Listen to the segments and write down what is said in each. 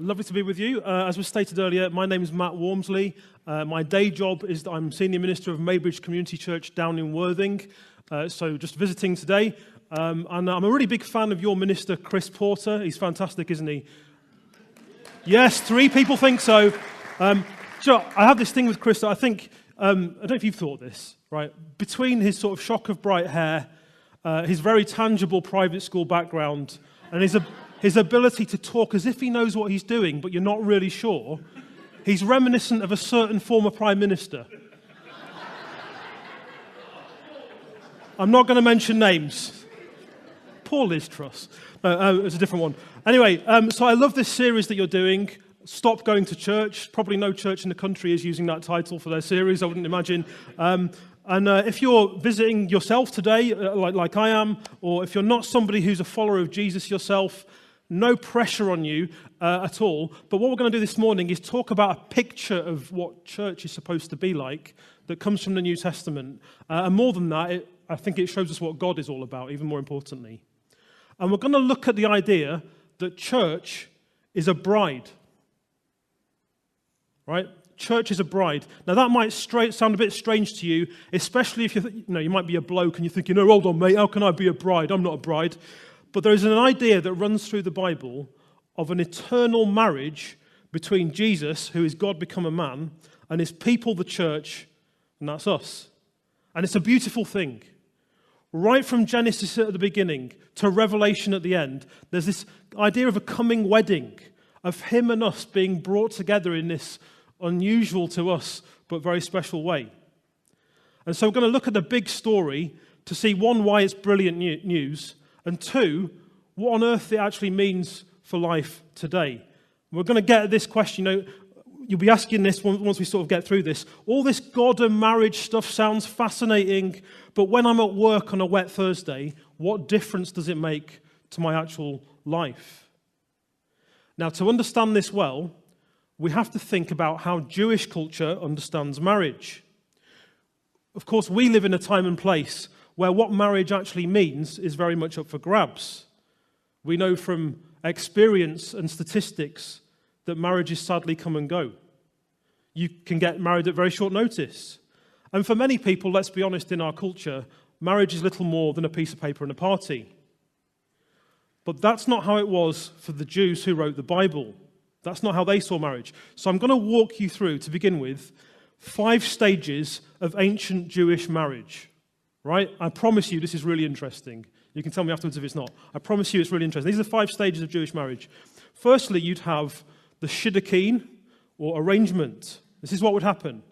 Lovely to be with you. As was stated earlier, my name is Matt Wormsley. My day job is that I'm Senior Minister of Maybridge Community Church down in Worthing, so just visiting today. And I'm a really big fan of your minister, Chris Porter. He's fantastic, isn't he? Yes, three people think so. So I have this thing with Chris that I think, I don't know if you've thought this, right? Between his sort of shock of bright hair, his very tangible private school background, and his ability to talk as if he knows what he's doing, but you're not really sure, he's reminiscent of a certain former Prime Minister. I'm not going to mention names. Poor Liz Truss. No, it's a different one. Anyway, so I love this series that you're doing, Stop Going to Church. Probably no church in the country is using that title for their series, I wouldn't imagine. And if you're visiting yourself today, like I am, or if you're not somebody who's a follower of Jesus yourself, no pressure on you at all. But what we're going to do this morning is talk about a picture of what church is supposed to be like that comes from the New Testament. And more than that, I think it shows us what God is all about, even more importantly. And we're going to look at the idea that church is a bride, right? Church is a bride. Now, that might sound a bit strange to you, especially if you might be a bloke and you're thinking, oh, hold on, mate, how can I be a bride? I'm not a bride. But there is an idea that runs through the Bible of an eternal marriage between Jesus, who is God become a man, and his people, the church, and that's us. And it's a beautiful thing. Right from Genesis at the beginning to Revelation at the end, there's this idea of a coming wedding, of him and us being brought together in this unusual to us, but very special way. And so we're going to look at the big story to see, one, why it's brilliant news, and two, what on earth it actually means for life today. We're going to get at this question, you'll be asking this once we sort of get through this. All this God and marriage stuff sounds fascinating, but when I'm at work on a wet Thursday, what difference does it make to my actual life? Now, to understand this well, we have to think about how Jewish culture understands marriage. Of course, we live in a time and place where what marriage actually means is very much up for grabs. We know from experience and statistics that marriages sadly come and go. You can get married at very short notice. And for many people, let's be honest, in our culture, marriage is little more than a piece of paper and a party. But that's not how it was for the Jews who wrote the Bible. That's not how they saw marriage. So I'm going to walk you through, to begin with, 5 stages of ancient Jewish marriage, right? I promise you this is really interesting. You can tell me afterwards if it's not. I promise you it's really interesting. These are the 5 stages of Jewish marriage. Firstly, you'd have the shidduchim, or arrangement. This is what would happen.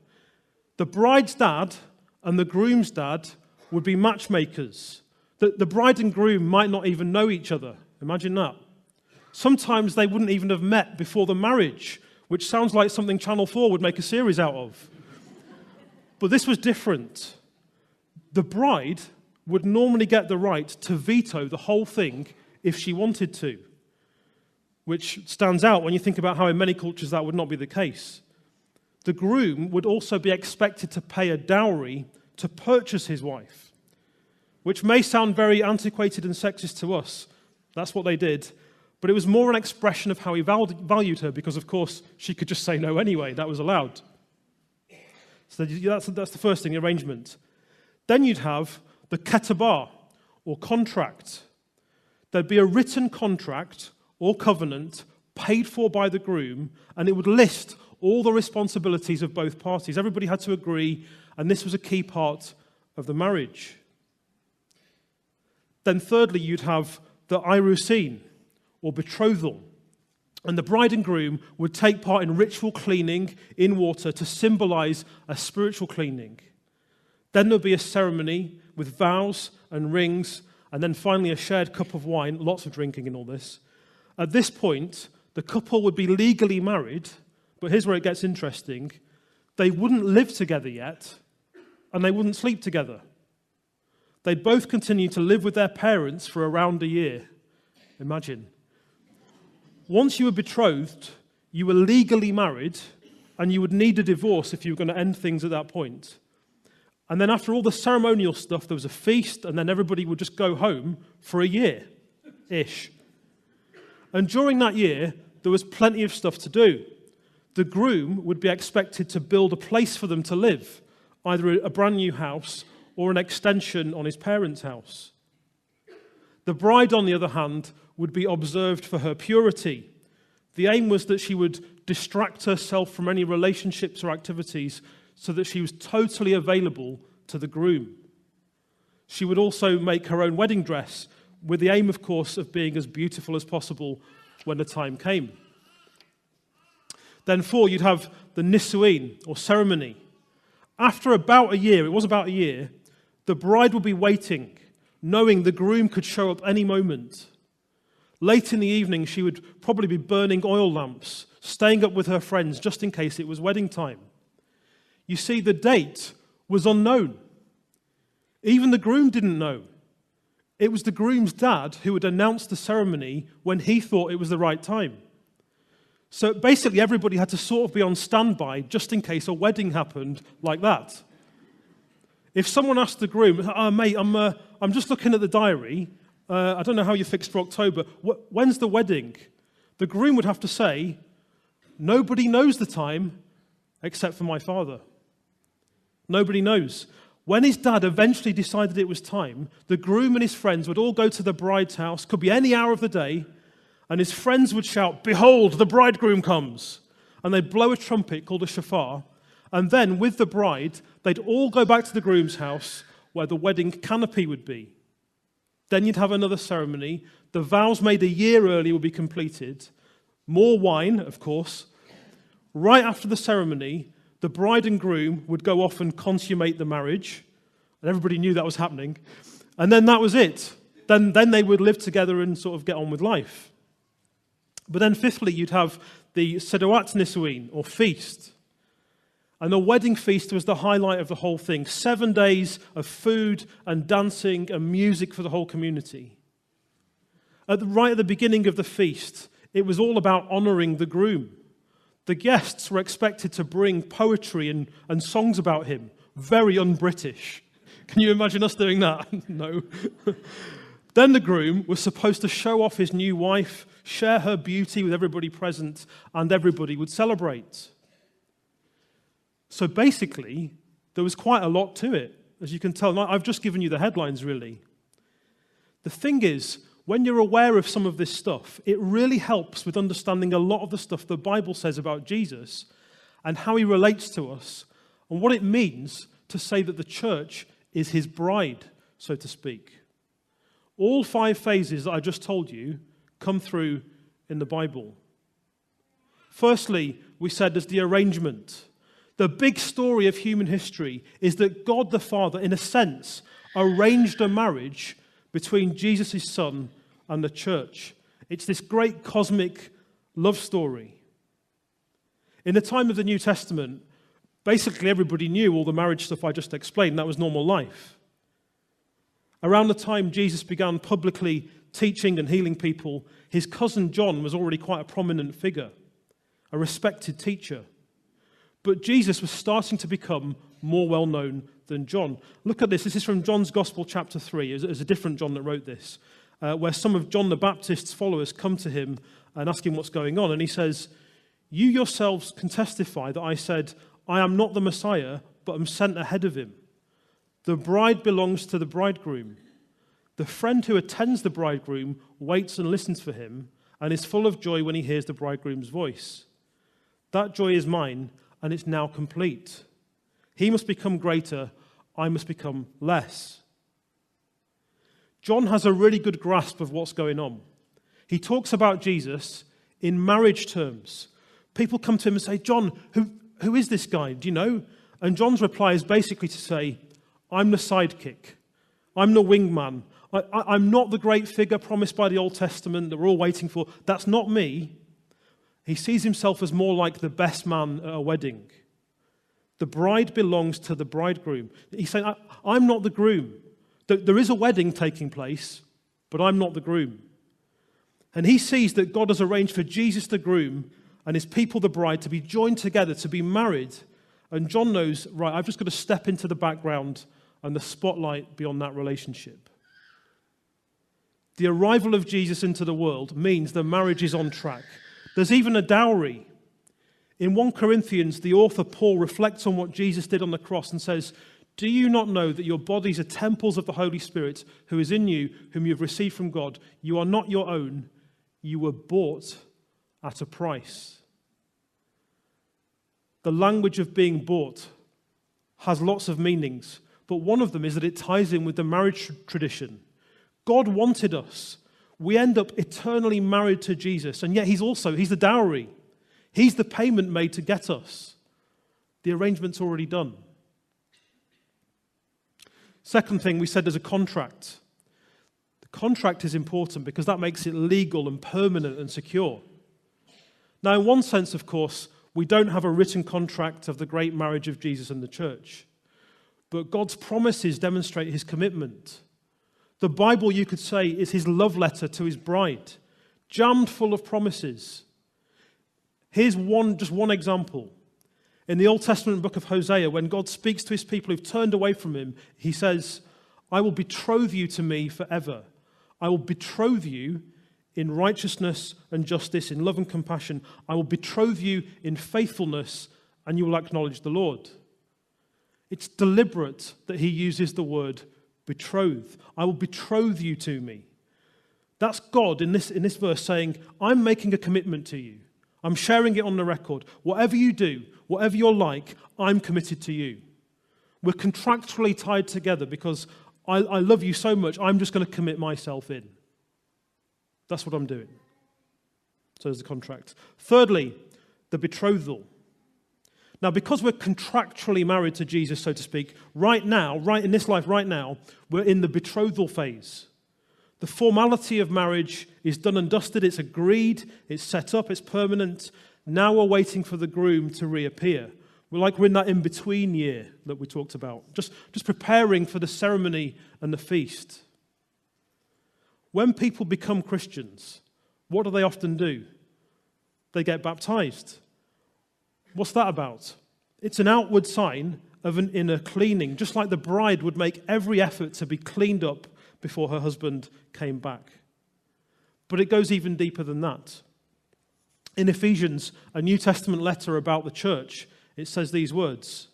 The bride's dad and the groom's dad would be matchmakers. The bride and groom might not even know each other. Imagine that. Sometimes they wouldn't even have met before the marriage, which sounds like something Channel 4 would make a series out of. But this was different. The bride would normally get the right to veto the whole thing if she wanted to, which stands out when you think about how in many cultures that would not be the case. The groom would also be expected to pay a dowry to purchase his wife, which may sound very antiquated and sexist to us. That's what they did. But it was more an expression of how he valued her, because, of course, she could just say no anyway. That was allowed. So that's the first thing, the arrangement. Then you'd have the ketubah, or contract. There'd be a written contract or covenant paid for by the groom, and it would list all the responsibilities of both parties. Everybody had to agree, and this was a key part of the marriage. Then thirdly, you'd have the irusin, or betrothal. And the bride and groom would take part in ritual cleaning in water to symbolize a spiritual cleaning. Then there'll be a ceremony with vows and rings, and then finally a shared cup of wine, lots of drinking in all this. At this point, the couple would be legally married, but here's where it gets interesting. They wouldn't live together yet, and they wouldn't sleep together. They'd both continue to live with their parents for around a year. Imagine. Once you were betrothed, you were legally married, and you would need a divorce if you were going to end things at that point. And then after all the ceremonial stuff, there was a feast, and then everybody would just go home for a year-ish. And during that year, there was plenty of stuff to do. The groom would be expected to build a place for them to live, either a brand new house or an extension on his parents' house. The bride, on the other hand, would be observed for her purity. The aim was that she would distract herself from any relationships or activities so that she was totally available to the groom. She would also make her own wedding dress with the aim, of course, of being as beautiful as possible when the time came. Then 4, you'd have the Nisuin, or ceremony. After about a year, it was about a year, the bride would be waiting, knowing the groom could show up any moment. Late in the evening, she would probably be burning oil lamps, staying up with her friends just in case it was wedding time. You see, the date was unknown. Even the groom didn't know. It was the groom's dad who had announced the ceremony when he thought it was the right time. So basically everybody had to sort of be on standby just in case a wedding happened like that. If someone asked the groom, mate, I'm just looking at the diary. I don't know how you're fixed for October. When's the wedding? The groom would have to say, nobody knows the time except for my father. Nobody knows. When his dad eventually decided it was time, the groom and his friends would all go to the bride's house, could be any hour of the day, and his friends would shout, "Behold, the bridegroom comes!" And they'd blow a trumpet called a shofar. And then, with the bride, they'd all go back to the groom's house where the wedding canopy would be. Then you'd have another ceremony. The vows made a year early would be completed. More wine, of course. Right after the ceremony, the bride and groom would go off and consummate the marriage. And everybody knew that was happening. And then that was it. Then they would live together and sort of get on with life. But then fifthly, you'd have the Sedoat Nisuin, or feast. And the wedding feast was the highlight of the whole thing. 7 days of food and dancing and music for the whole community. Right at the beginning of the feast, it was all about honouring the groom. The guests were expected to bring poetry and songs about him. Very un-British. Can you imagine us doing that? No. Then the groom was supposed to show off his new wife, share her beauty with everybody present, and everybody would celebrate. So basically, there was quite a lot to it, as you can tell. I've just given you the headlines, really. The thing is, when you're aware of some of this stuff, it really helps with understanding a lot of the stuff the Bible says about Jesus and how he relates to us and what it means to say that the church is his bride, so to speak. All 5 phases that I just told you come through in the Bible. Firstly, we said there's the arrangement. The big story of human history is that God the Father, in a sense, arranged a marriage between Jesus' Son and the church. It's this great cosmic love story. In the time of the New Testament, basically everybody knew all the marriage stuff I just explained. That was normal life. Around the time Jesus began publicly teaching and healing people, his cousin John was already quite a prominent figure, a respected teacher. But Jesus was starting to become more well-known than John. Look at this. This is from John's Gospel, chapter 3. It was a different John that wrote this, where some of John the Baptist's followers come to him and ask him what's going on. And he says, "You yourselves can testify that I said, 'I am not the Messiah, but am sent ahead of him.' The bride belongs to the bridegroom. The friend who attends the bridegroom waits and listens for him and is full of joy when he hears the bridegroom's voice. That joy is mine, and it's now complete. He must become greater, I must become less." John has a really good grasp of what's going on. He talks about Jesus in marriage terms. People come to him and say, "John, who is this guy? Do you know?" And John's reply is basically to say, "I'm the sidekick. I'm the wingman. I'm not the great figure promised by the Old Testament that we're all waiting for. That's not me." He sees himself as more like the best man at a wedding. The bride belongs to the bridegroom. He's saying, I'm not the groom. There is a wedding taking place, but I'm not the groom. And he sees that God has arranged for Jesus, the groom, and his people, the bride, to be joined together, to be married. And John knows, right, I've just got to step into the background and the spotlight beyond that relationship. The arrival of Jesus into the world means the marriage is on track. There's even a dowry. In 1 Corinthians, the author Paul reflects on what Jesus did on the cross and says, "Do you not know that your bodies are temples of the Holy Spirit who is in you, whom you have received from God? You are not your own. You were bought at a price." The language of being bought has lots of meanings, but one of them is that it ties in with the marriage tradition. God wanted us. We end up eternally married to Jesus, and yet he's the dowry. He's the payment made to get us. The arrangement's already done. Second thing, we said there's a contract. The contract is important because that makes it legal and permanent and secure. Now, in one sense, of course, we don't have a written contract of the great marriage of Jesus and the church. But God's promises demonstrate his commitment. The Bible, you could say, is his love letter to his bride, jammed full of promises. Here's just one example. In the Old Testament book of Hosea, when God speaks to his people who've turned away from him, he says, "I will betroth you to me forever. I will betroth you in righteousness and justice, in love and compassion. I will betroth you in faithfulness, and you will acknowledge the Lord." It's deliberate that he uses the word betroth. I will betroth you to me. That's God in this verse saying, I'm making a commitment to you. I'm sharing it on the record. Whatever you do, whatever you're like, I'm committed to you. We're contractually tied together because I love you so much, I'm just going to commit myself in. That's what I'm doing. So there's the contract. Thirdly, the betrothal. Now, because we're contractually married to Jesus, so to speak, right now, we're in the betrothal phase. The formality of marriage is done and dusted. It's agreed. It's set up. It's permanent. Now we're waiting for the groom to reappear. We're in that in-between year that we talked about, just preparing for the ceremony and the feast. When people become Christians, what do they often do? They get baptized. What's that about? It's an outward sign of an inner cleaning, just like the bride would make every effort to be cleaned up before her husband came back. But it goes even deeper than that. In Ephesians, a New Testament letter about the church, it says these words,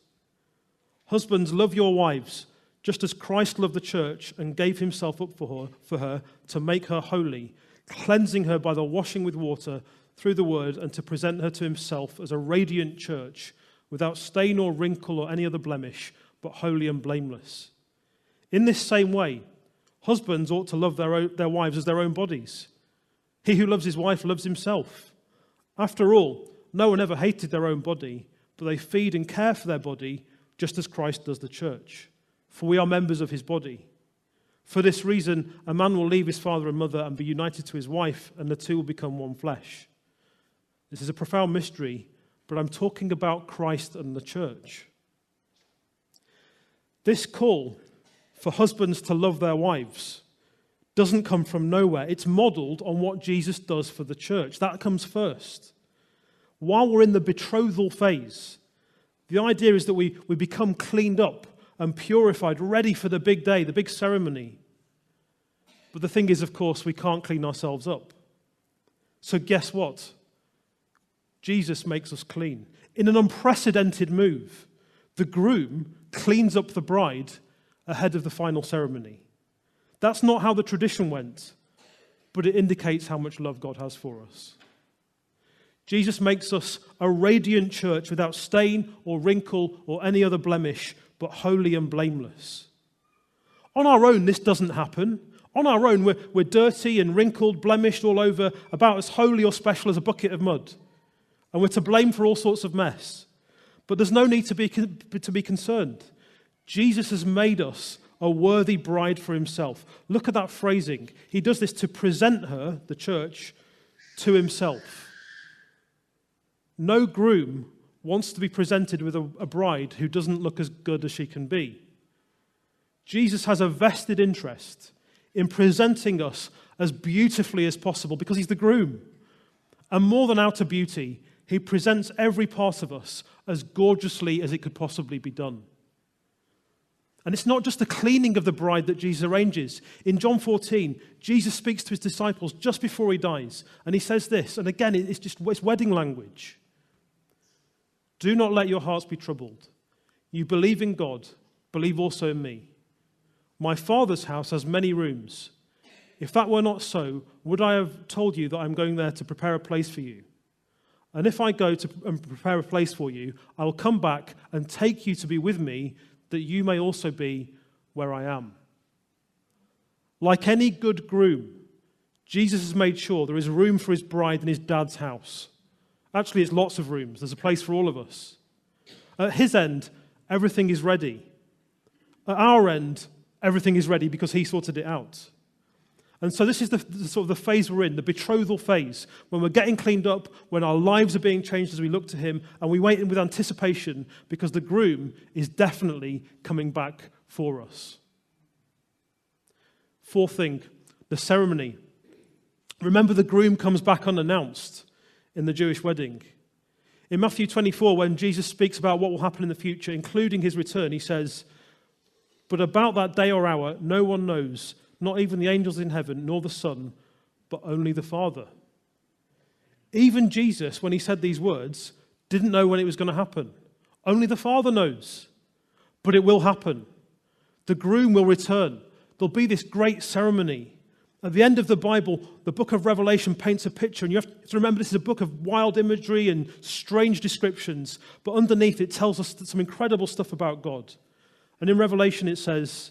"Husbands, love your wives, just as Christ loved the church and gave himself up for her to make her holy, cleansing her by the washing with water through the word, and to present her to himself as a radiant church, without stain or wrinkle or any other blemish, but holy and blameless. In this same way, husbands ought to love their wives as their own bodies. He who loves his wife loves himself. After all, no one ever hated their own body, but they feed and care for their body, just as Christ does the church. For we are members of his body. For this reason, a man will leave his father and mother and be united to his wife, and the two will become one flesh." This is a profound mystery, but I'm talking about Christ and the church. This call for husbands to love their wives doesn't come from nowhere. It's modeled on what Jesus does for the church. That comes first. While we're in the betrothal phase, the idea is that we become cleaned up and purified, ready for the big day, the big ceremony. But the thing is, of course, we can't clean ourselves up. So guess what? Jesus makes us clean. In an unprecedented move, the groom cleans up the bride ahead of the final ceremony. That's not how the tradition went, but it indicates how much love God has for us. Jesus makes us a radiant church without stain or wrinkle or any other blemish, but holy and blameless. On our own, this doesn't happen. On our own, we're dirty and wrinkled, blemished all over, about as holy or special as a bucket of mud. And we're to blame for all sorts of mess. But there's no need to be concerned. Jesus has made us a worthy bride for himself. Look at that phrasing. He does this to present her, the church, to himself. No groom wants to be presented with a bride who doesn't look as good as she can be. Jesus has a vested interest in presenting us as beautifully as possible because he's the groom. And more than outer beauty, he presents every part of us as gorgeously as it could possibly be done. And it's not just the cleaning of the bride that Jesus arranges. In John 14, Jesus speaks to his disciples just before he dies, and he says this, and again, it's wedding language. Do not let your hearts be troubled. You believe in God, believe also in me. My Father's house has many rooms. If that were not so, would I have told you that I'm going there to prepare a place for you? And if I go to and prepare a place for you, I will come back and take you to be with me, that you may also be where I am. Like any good groom, Jesus has made sure there is room for his bride in his dad's house. Actually, it's lots of rooms. There's a place for all of us. At his end, everything is ready. At our end, everything is ready because he sorted it out. And so this is the phase we're in, the betrothal phase, when we're getting cleaned up, when our lives are being changed as we look to him, and we wait with anticipation because the groom is definitely coming back for us. Fourth thing, the ceremony. Remember, the groom comes back unannounced in the Jewish wedding. In Matthew 24, when Jesus speaks about what will happen in the future, including his return, he says, "But about that day or hour, no one knows, not even the angels in heaven, nor the Son, but only the Father." Even Jesus, when he said these words, didn't know when it was going to happen. Only the Father knows. But it will happen. The groom will return. There'll be this great ceremony. At the end of the Bible, the book of Revelation paints a picture, and you have to remember this is a book of wild imagery and strange descriptions, but underneath it tells us some incredible stuff about God. And in Revelation it says,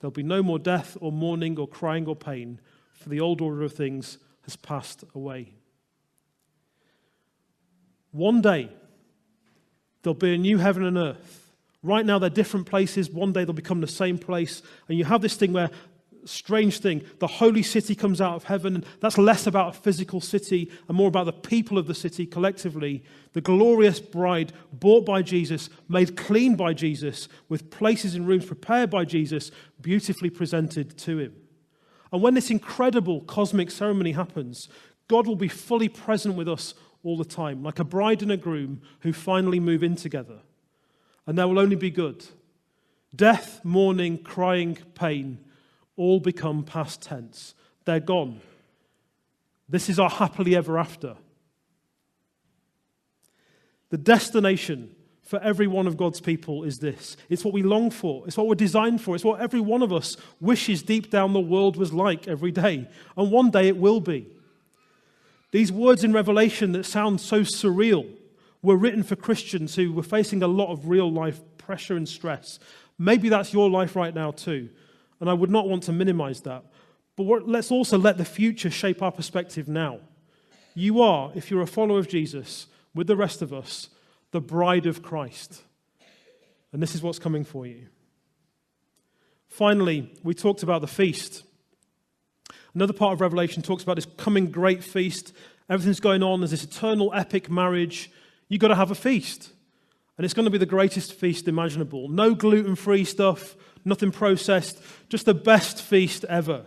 There'll be no more death or mourning or crying or pain, for the old order of things has passed away.'" One day, there'll be a new heaven and earth. Right now, they're different places. One day, they'll become the same place. And you have this thing where, strange thing, the holy city comes out of heaven. And that's less about a physical city and more about the people of the city collectively. The glorious bride bought by Jesus, made clean by Jesus, with places and rooms prepared by Jesus, beautifully presented to him. And when this incredible cosmic ceremony happens, God will be fully present with us all the time, like a bride and a groom who finally move in together. And there will only be good. Death, mourning, crying, pain, all become past tense. They're gone. This is our happily ever after. The destination for every one of God's people is this. It's what we long for. It's what we're designed for. It's what every one of us wishes deep down the world was like every day. And one day it will be. These words in Revelation that sound so surreal were written for Christians who were facing a lot of real life pressure and stress. Maybe that's your life right now too. And I would not want to minimize that. But let's also let the future shape our perspective now. You are, if you're a follower of Jesus, with the rest of us, the bride of Christ. And this is what's coming for you. Finally, we talked about the feast. Another part of Revelation talks about this coming great feast. Everything's going on. There's this eternal epic marriage. You've got to have a feast. And it's going to be the greatest feast imaginable. No gluten-free stuff. Nothing processed, just the best feast ever.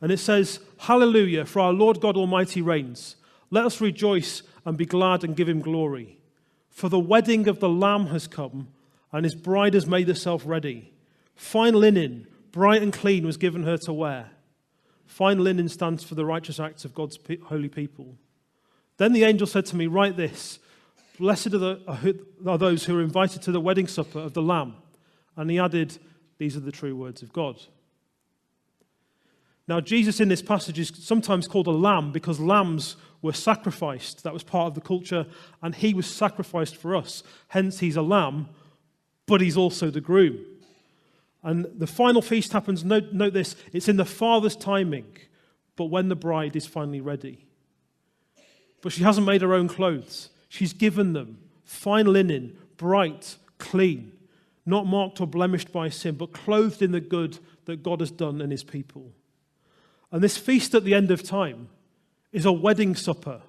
And it says, "Hallelujah, for our Lord God Almighty reigns. Let us rejoice and be glad and give him glory. For the wedding of the Lamb has come, and his bride has made herself ready. Fine linen, bright and clean, was given her to wear." Fine linen stands for the righteous acts of God's holy people. "Then the angel said to me, 'Write this, blessed are those who are invited to the wedding supper of the Lamb.' And he added, 'These are the true words of God.'" Now, Jesus in this passage is sometimes called a lamb because lambs were sacrificed. That was part of the culture, and he was sacrificed for us. Hence, he's a lamb, but he's also the groom. And the final feast happens, note this, it's in the Father's timing, but when the bride is finally ready. But she hasn't made her own clothes. She's given them fine linen, bright, clean. not marked or blemished by sin, but clothed in the good that God has done in his people. And this feast at the end of time is a wedding supper.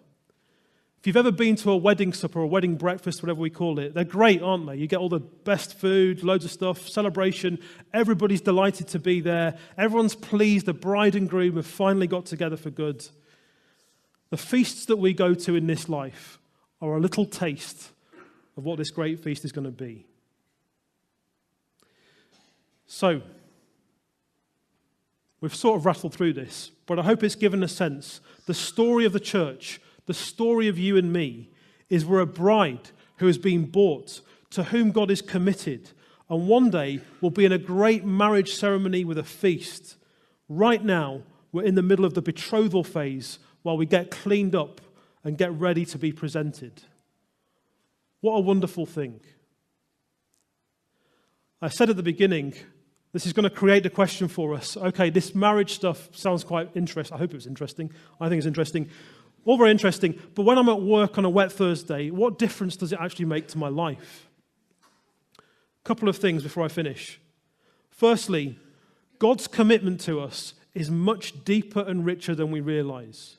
If you've ever been to a wedding supper or a wedding breakfast, whatever we call it, they're great, aren't they? You get all the best food, loads of stuff, celebration. Everybody's delighted to be there. Everyone's pleased. The bride and groom have finally got together for good. The feasts that we go to in this life are a little taste of what this great feast is going to be. So, we've sort of rattled through this, but I hope it's given a sense. The story of the church, the story of you and me, is we're a bride who has been bought, to whom God is committed, and one day we'll be in a great marriage ceremony with a feast. Right now, we're in the middle of the betrothal phase while we get cleaned up and get ready to be presented. What a wonderful thing. I said at the beginning, this is going to create a question for us. Okay, this marriage stuff sounds quite interesting. I hope it was interesting. I think it's interesting. All very interesting, but when I'm at work on a wet Thursday, what difference does it actually make to my life? A couple of things before I finish. Firstly, God's commitment to us is much deeper and richer than we realize.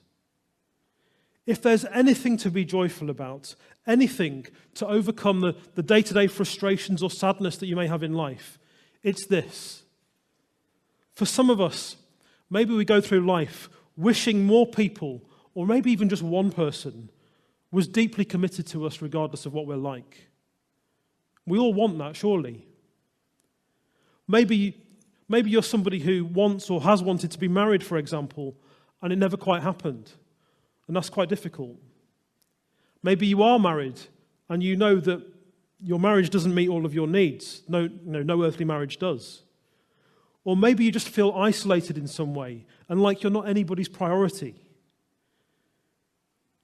If there's anything to be joyful about, anything to overcome the day-to-day frustrations or sadness that you may have in life, it's this. For some of us, maybe we go through life wishing more people, or maybe even just one person, was deeply committed to us regardless of what we're like. We all want that, surely. Maybe you're somebody who wants or has wanted to be married, for example, and it never quite happened, and that's quite difficult. Maybe you are married, and you know that your marriage doesn't meet all of your needs. No earthly marriage does. Or maybe you just feel isolated in some way, and like you're not anybody's priority.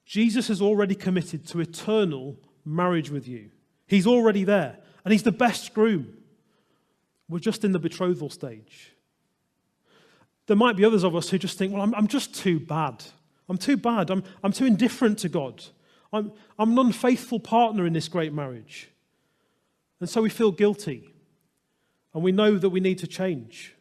Jesus has already committed to eternal marriage with you. He's already there, and he's the best groom. We're just in the betrothal stage. There might be others of us who just think, well, I'm just too bad. I'm too bad. I'm too indifferent to God. I'm an unfaithful partner in this great marriage. And so we feel guilty, and we know that we need to change.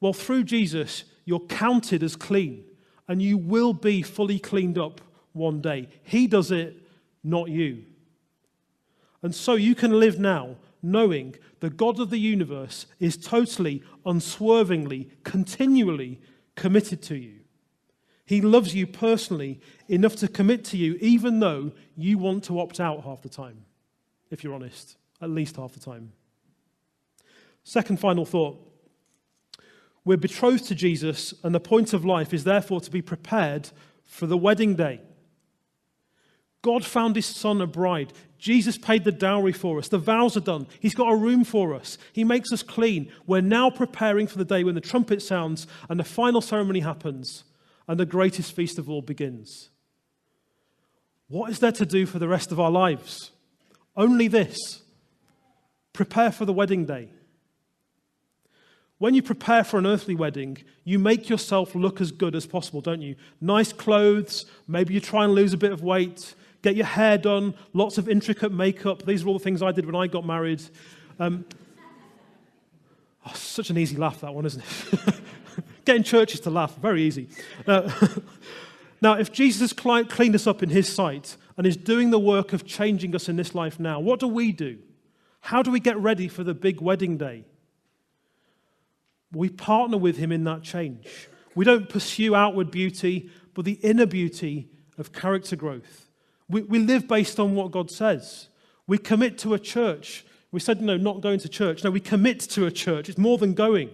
Well, through Jesus, you're counted as clean. And you will be fully cleaned up one day. He does it, not you. And so you can live now knowing the God of the universe is totally, unswervingly, continually committed to you. He loves you personally enough to commit to you, even though you want to opt out half the time, if you're honest, at least half the time. Second final thought. We're betrothed to Jesus, and the point of life is therefore to be prepared for the wedding day. God found his son a bride. Jesus paid the dowry for us. The vows are done. He's got a room for us. He makes us clean. We're now preparing for the day when the trumpet sounds and the final ceremony happens and the greatest feast of all begins. What is there to do for the rest of our lives? Only this. Prepare for the wedding day. When you prepare for an earthly wedding, you make yourself look as good as possible, don't you? Nice clothes, maybe you try and lose a bit of weight, get your hair done, lots of intricate makeup. These are all the things I did when I got married. Oh, such an easy laugh, that one, isn't it? Getting churches to laugh, very easy. Now, if Jesus has cleaned us up in his sight and is doing the work of changing us in this life now, what do we do? How do we get ready for the big wedding day? We partner with him in that change. We don't pursue outward beauty, but the inner beauty of character growth. We live based on what God says. We commit to a church. We said, no, not going to church. No, we commit to a church. It's more than going.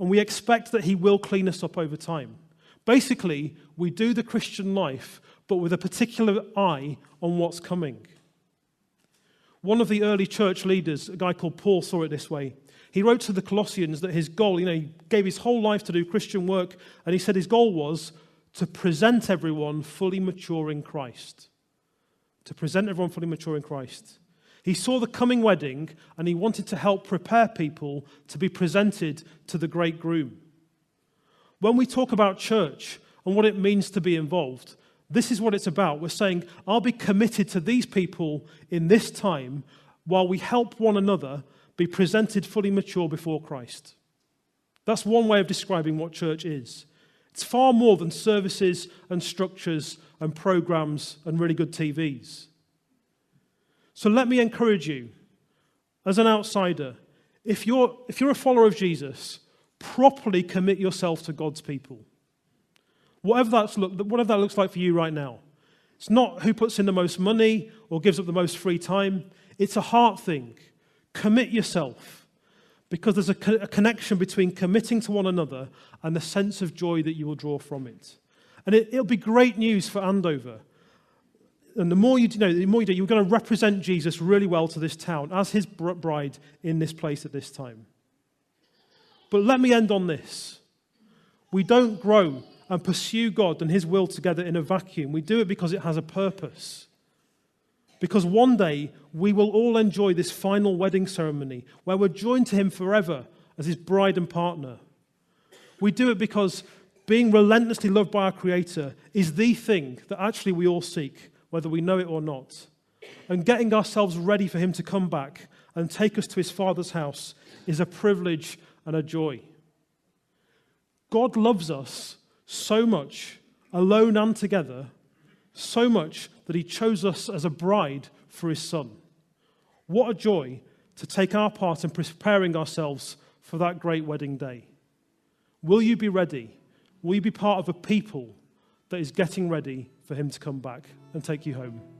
And we expect that he will clean us up over time. Basically, we do the Christian life, but with a particular eye on what's coming. One of the early church leaders, a guy called Paul, saw it this way. He wrote to the Colossians that his goal, he gave his whole life to do Christian work, and he said his goal was to present everyone fully mature in Christ. To present everyone fully mature in Christ. He saw the coming wedding, and he wanted to help prepare people to be presented to the great groom. When we talk about church and what it means to be involved, this is what it's about. We're saying, I'll be committed to these people in this time, while we help one another be presented fully mature before Christ. That's one way of describing what church is. It's far more than services and structures and programs and really good TVs. So let me encourage you, as an outsider, if you're a follower of Jesus, properly commit yourself to God's people. Whatever that looks like for you right now. It's not who puts in the most money or gives up the most free time. It's a heart thing. Commit yourself, because there's a connection between committing to one another and the sense of joy that you will draw from it. And it'll be great news for Andover. And the more you do, you're going to represent Jesus really well to this town as his bride in this place at this time. But let me end on this. We don't grow and pursue God and his will together in a vacuum. We do it because it has a purpose. Because one day we will all enjoy this final wedding ceremony where we're joined to him forever as his bride and partner. We do it because being relentlessly loved by our Creator is the thing that actually we all seek, whether we know it or not. And getting ourselves ready for him to come back and take us to his Father's house is a privilege and a joy. God loves us so much, alone and together, so much that he chose us as a bride for his Son. What a joy to take our part in preparing ourselves for that great wedding day. Will you be ready? Will you be part of a people that is getting ready for him to come back and take you home?